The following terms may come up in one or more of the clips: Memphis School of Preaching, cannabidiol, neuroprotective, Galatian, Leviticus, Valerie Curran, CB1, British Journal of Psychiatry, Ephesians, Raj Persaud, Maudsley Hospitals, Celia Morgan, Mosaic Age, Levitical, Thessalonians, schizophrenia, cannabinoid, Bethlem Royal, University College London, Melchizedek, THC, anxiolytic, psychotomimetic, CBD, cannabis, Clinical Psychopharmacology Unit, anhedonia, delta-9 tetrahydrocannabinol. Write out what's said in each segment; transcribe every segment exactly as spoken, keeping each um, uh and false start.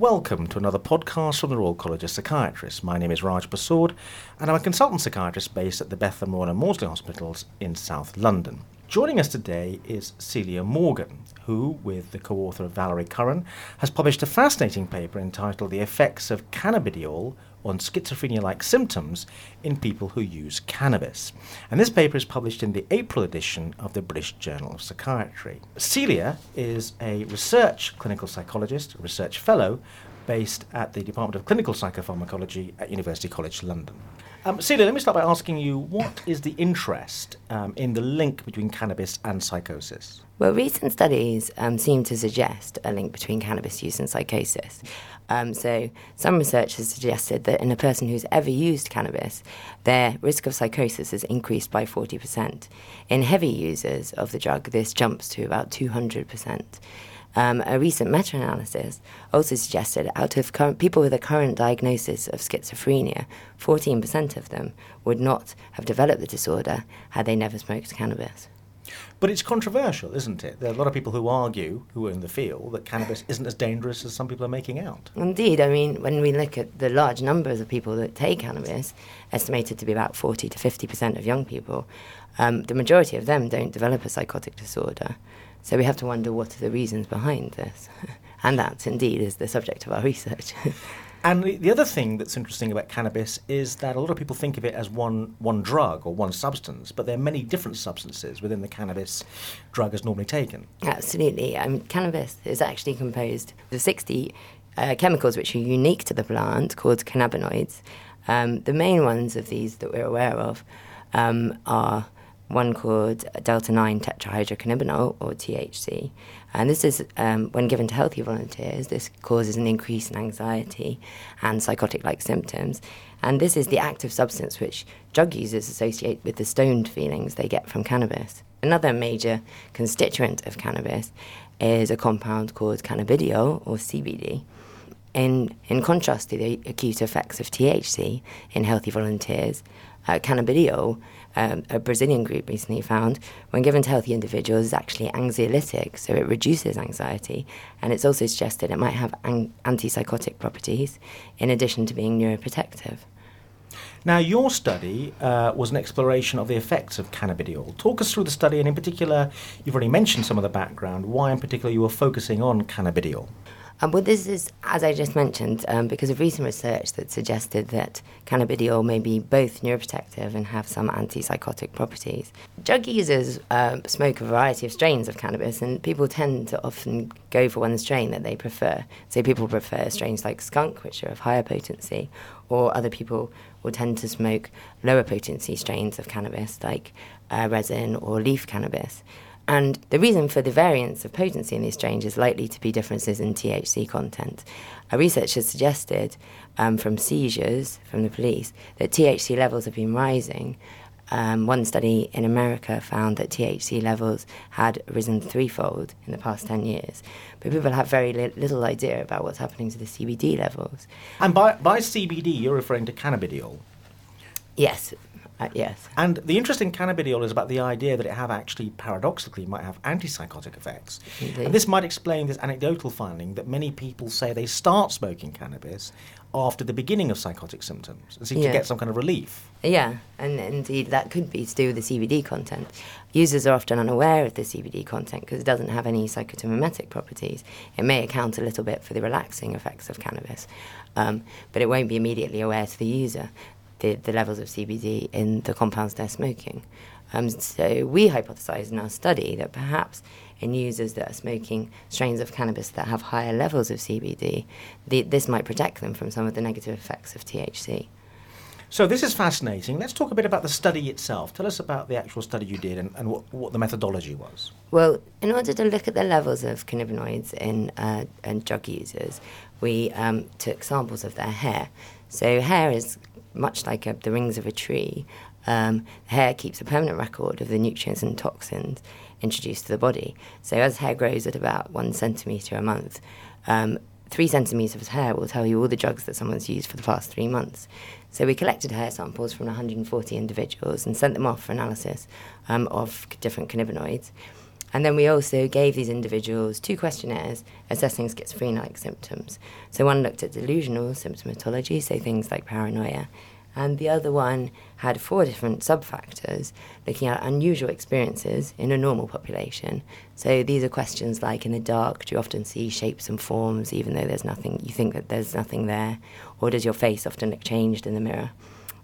Welcome to another podcast from the Royal College of Psychiatrists. My name is Raj Persaud and I'm a consultant psychiatrist based at the Bethlem Royal and Maudsley Hospitals in South London. Joining us today is Celia Morgan, who, with the co-author of Valerie Curran, has published a fascinating paper entitled The Effects of Cannabidiol on Schizophrenia-Like Symptoms in People Who Use Cannabis. And this paper is published in the April edition of the British Journal of Psychiatry. Celia is a research clinical psychologist, research fellow, based at the Department of Clinical Psychopharmacology at University College London. Um, Celia, let me start by asking you, what is the interest um, in the link between cannabis and psychosis? Well, recent studies um, seem to suggest a link between cannabis use and psychosis. Um, so some research has suggested that in a person who's ever used cannabis, their risk of psychosis is increased by forty percent. In heavy users of the drug, this jumps to about two hundred percent. Um, a recent meta-analysis also suggested out of current, people with a current diagnosis of schizophrenia, fourteen percent of them would not have developed the disorder had they never smoked cannabis. But it's controversial, isn't it? There are a lot of people who argue, who are in the field, that cannabis isn't as dangerous as some people are making out. Indeed. I mean, when we look at the large numbers of people that take cannabis, estimated to be about forty to fifty percent of young people, um, the majority of them don't develop a psychotic disorder. So we have to wonder what are the reasons behind this. And that, indeed, is the subject of our research. And the other thing that's interesting about cannabis is that a lot of people think of it as one one drug or one substance, but there are many different substances within the cannabis drug as normally taken. Absolutely. I mean, cannabis is actually composed of sixty uh, chemicals which are unique to the plant, called cannabinoids. Um, the main ones of these that we're aware of um, are one called delta nine tetrahydrocannabinol, or T H C. And this is, um, when given to healthy volunteers, this causes an increase in anxiety and psychotic-like symptoms. And this is the active substance which drug users associate with the stoned feelings they get from cannabis. Another major constituent of cannabis is a compound called cannabidiol, or C B D. In, in contrast to the acute effects of T H C in healthy volunteers, uh, cannabidiol, um, a Brazilian group recently found, when given to healthy individuals, is actually anxiolytic, so it reduces anxiety, and it's also suggested it might have an- antipsychotic properties in addition to being neuroprotective. Now, your study uh, was an exploration of the effects of cannabidiol. Talk us through the study, and in particular, you've already mentioned some of the background, why in particular you were focusing on cannabidiol. Um, well, this is, as I just mentioned, um, because of recent research that suggested that cannabidiol may be both neuroprotective and have some antipsychotic properties. Drug users uh, smoke a variety of strains of cannabis, and people tend to often go for one strain that they prefer. So people prefer strains like skunk, which are of higher potency, or other people will tend to smoke lower potency strains of cannabis, like uh, resin or leaf cannabis. And the reason for the variance of potency in these strains is likely to be differences in T H C content. Our research has suggested um, from seizures from the police that T H C levels have been rising. Um, one study in America found that T H C levels had risen threefold in the past ten years. But people have very li- little idea about what's happening to the C B D levels. And by, by C B D, you're referring to cannabidiol? Yes. Uh, yes. And the interest in cannabidiol is about the idea that it have actually, paradoxically, might have antipsychotic effects. Indeed. And this might explain this anecdotal finding that many people say they start smoking cannabis after the beginning of psychotic symptoms and seem yeah. to get some kind of relief. Yeah, and indeed that could be to do with the C B D content. Users are often unaware of the C B D content because it doesn't have any psychotomimetic properties. It may account a little bit for the relaxing effects of cannabis, um, but it won't be immediately aware to the user. The, the levels of C B D in the compounds they're smoking. Um, so we hypothesised in our study that perhaps in users that are smoking strains of cannabis that have higher levels of C B D, the, this might protect them from some of the negative effects of T H C. So this is fascinating. Let's talk a bit about the study itself. Tell us about the actual study you did and, and what, what the methodology was. Well, in order to look at the levels of cannabinoids in, uh, in drug users, we um, took samples of their hair. So hair is much like a, the rings of a tree. Um, hair keeps a permanent record of the nutrients and toxins introduced to the body. So as hair grows at about one centimetre a month, um, three centimetres of hair will tell you all the drugs that someone's used for the past three months. So we collected hair samples from one hundred forty individuals and sent them off for analysis um, of different cannabinoids. And then we also gave these individuals two questionnaires assessing schizophrenia-like symptoms. So one looked at delusional symptomatology, so things like paranoia, and the other one had four different sub-factors looking at unusual experiences in a normal population. So these are questions like, in the dark, do you often see shapes and forms even though there's nothing, you think that there's nothing there? Or does your face often look changed in the mirror?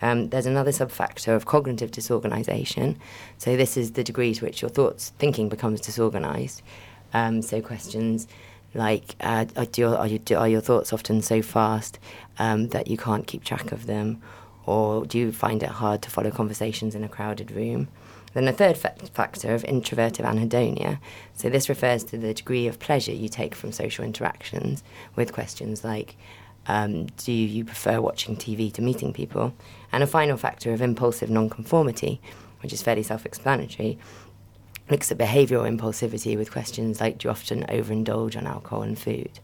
Um, there's another sub-factor of cognitive disorganisation. So this is the degree to which your thoughts, thinking becomes disorganised. Um, so questions like, uh, do your, are, you, do, are your thoughts often so fast um, that you can't keep track of them? Or do you find it hard to follow conversations in a crowded room? Then the third fa- factor of introvertive anhedonia. So this refers to the degree of pleasure you take from social interactions, with questions like, Um, do you prefer watching T V to meeting people? And a final factor of impulsive nonconformity, which is fairly self-explanatory, looks at behavioural impulsivity with questions like, do you often overindulge on alcohol and food?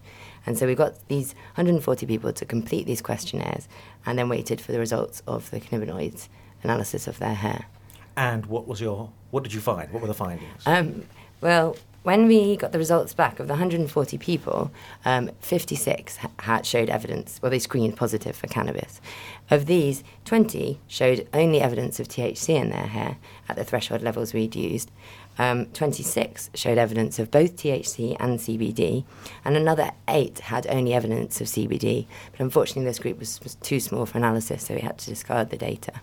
And so we got these one hundred forty people to complete these questionnaires and then waited for the results of the cannabinoids analysis of their hair. And what was your? What did you find? What were the findings? Um, well... When we got the results back of the one hundred forty people, um, fifty-six had showed evidence, well, they screened positive for cannabis. Of these, twenty showed only evidence of T H C in their hair at the threshold levels we'd used. Um, twenty-six showed evidence of both T H C and C B D, and another eight had only evidence of C B D. But unfortunately, this group was, was too small for analysis, so we had to discard the data.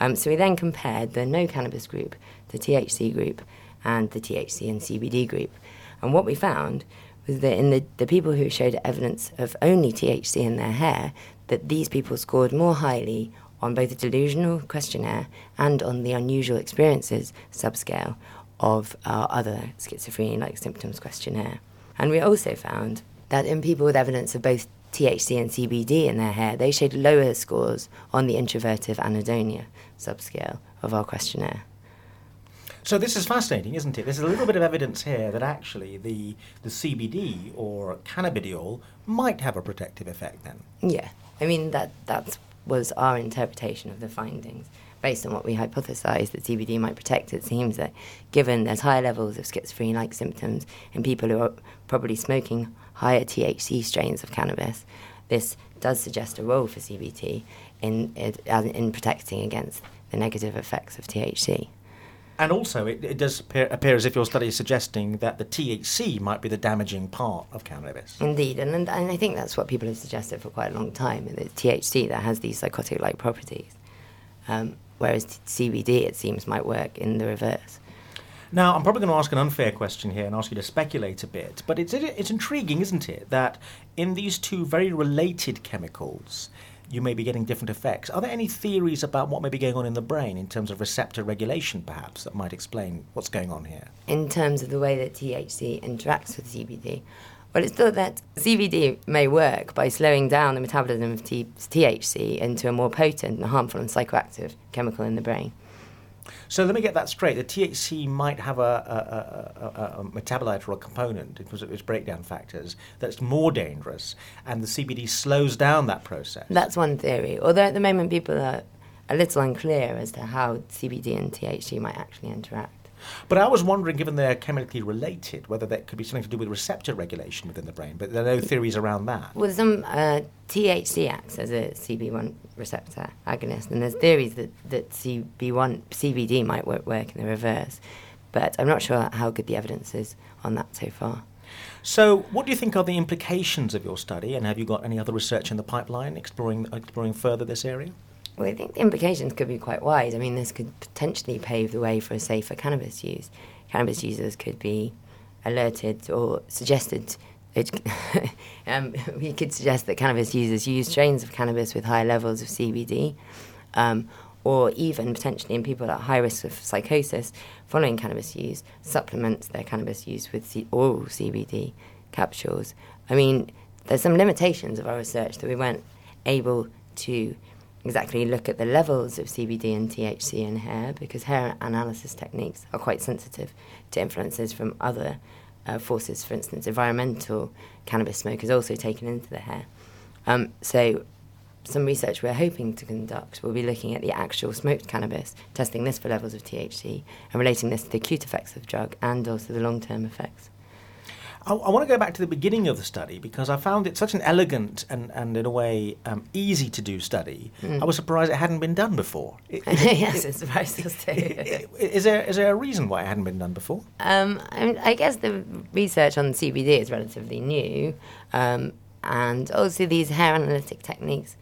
Um, so we then compared the no cannabis group, the T H C group, and the T H C and C B D group. And what we found was that in the, the people who showed evidence of only T H C in their hair, that these people scored more highly on both the delusional questionnaire and on the unusual experiences subscale of our other schizophrenia-like symptoms questionnaire. And we also found that in people with evidence of both T H C and C B D in their hair, they showed lower scores on the introvertive anhedonia subscale of our questionnaire. So this is fascinating, isn't it? There's a little bit of evidence here that actually the the C B D or cannabidiol might have a protective effect then. Yeah, I mean, that that was our interpretation of the findings. Based on what we hypothesised that C B D might protect, it seems that given there's higher levels of schizophrenia-like symptoms in people who are probably smoking higher T H C strains of cannabis, this does suggest a role for C B D in, in, in protecting against the negative effects of T H C. And also, it, it does appear, appear as if your study is suggesting that the T H C might be the damaging part of cannabis. Indeed, and, and I think that's what people have suggested for quite a long time, the T H C that has these psychotic-like properties, um, whereas C B D, it seems, might work in the reverse. Now, I'm probably going to ask an unfair question here and ask you to speculate a bit, but it's, it's intriguing, isn't it, that in these two very related chemicals, you may be getting different effects. Are there any theories about what may be going on in the brain in terms of receptor regulation, perhaps, that might explain what's going on here? In terms of the way that T H C interacts with C B D, well, it's thought that C B D may work by slowing down the metabolism of T- THC into a more potent and harmful and psychoactive chemical in the brain. So let me get that straight. The T H C might have a, a, a, a metabolite or a component, in terms of its breakdown factors, that's more dangerous, and the C B D slows down that process. That's one theory, although at the moment people are a little unclear as to how C B D and T H C might actually interact. But I was wondering, given they're chemically related, whether that could be something to do with receptor regulation within the brain, but there are no theories around that. Well, some uh, T H C acts as a C B one receptor agonist, and there's theories that, that C B one, C B D might work, work in the reverse, but I'm not sure how good the evidence is on that so far. So what do you think are the implications of your study, and have you got any other research in the pipeline exploring, exploring further this area? Well, I think the implications could be quite wide. I mean, this could potentially pave the way for a safer cannabis use. Cannabis users could be alerted or suggested... It, um, we could suggest that cannabis users use strains of cannabis with high levels of C B D, um, or even potentially in people at high risk of psychosis following cannabis use, supplements their cannabis use with C- oral C B D capsules. I mean, there's some limitations of our research that we weren't able to... exactly look at the levels of C B D and T H C in hair, because hair analysis techniques are quite sensitive to influences from other uh, forces. For instance, environmental cannabis smoke is also taken into the hair. Um, so some research we're hoping to conduct will be looking at the actual smoked cannabis, testing this for levels of T H C, and relating this to the acute effects of the drug and also the long-term effects. I, I want to go back to the beginning of the study, because I found it such an elegant and, and in a way, um, easy-to-do study. Mm. I was surprised it hadn't been done before. It, it, yes, it surprised us too. It, it, is there, is there a reason why it hadn't been done before? Um, I, mean, I guess the research on C B D is relatively new, um, and also these hair analytic techniques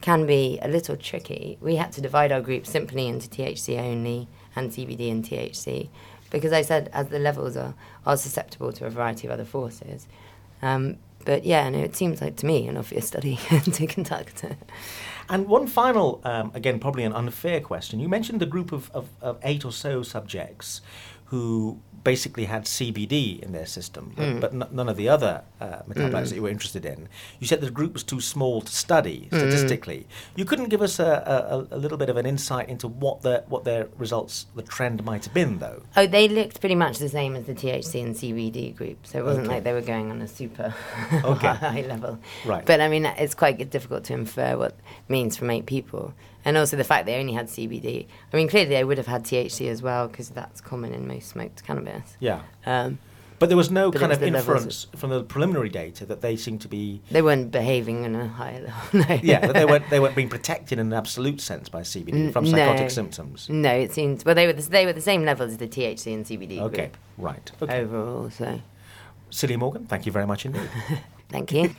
can be a little tricky. We had to divide our group simply into T H C only and C B D and T H C, because I said as the levels are, are susceptible to a variety of other forces. Um, but yeah, no, it seems like to me an obvious study to conduct. And one final, um, again, probably an unfair question. You mentioned the group of, of, of eight or so subjects who basically had C B D in their system, but, mm. but n- none of the other uh, metabolites mm. that you were interested in. You said the group was too small to study statistically. Mm. You couldn't give us a, a, a little bit of an insight into what the what their results, the trend might have been, though. Oh, they looked pretty much the same as the T H C and C B D group, so it wasn't okay. like they were going on a super okay. high level. Right. But I mean, it's quite difficult to infer what it means from eight people. And also the fact they only had C B D. I mean, clearly they would have had T H C as well, because that's common in most smoked cannabis. Yeah. Um, but there was no kind was of inference of, from the preliminary data that they seemed to be... They weren't behaving in a higher level, no. Yeah, that they weren't, they weren't being protected in an absolute sense by C B D N- from psychotic no. symptoms. No, it seems... Well, they were the, they were the same level as the T H C and C B D Okay, group right. Okay. Overall, so... Celia Morgan, thank you very much indeed. Thank you.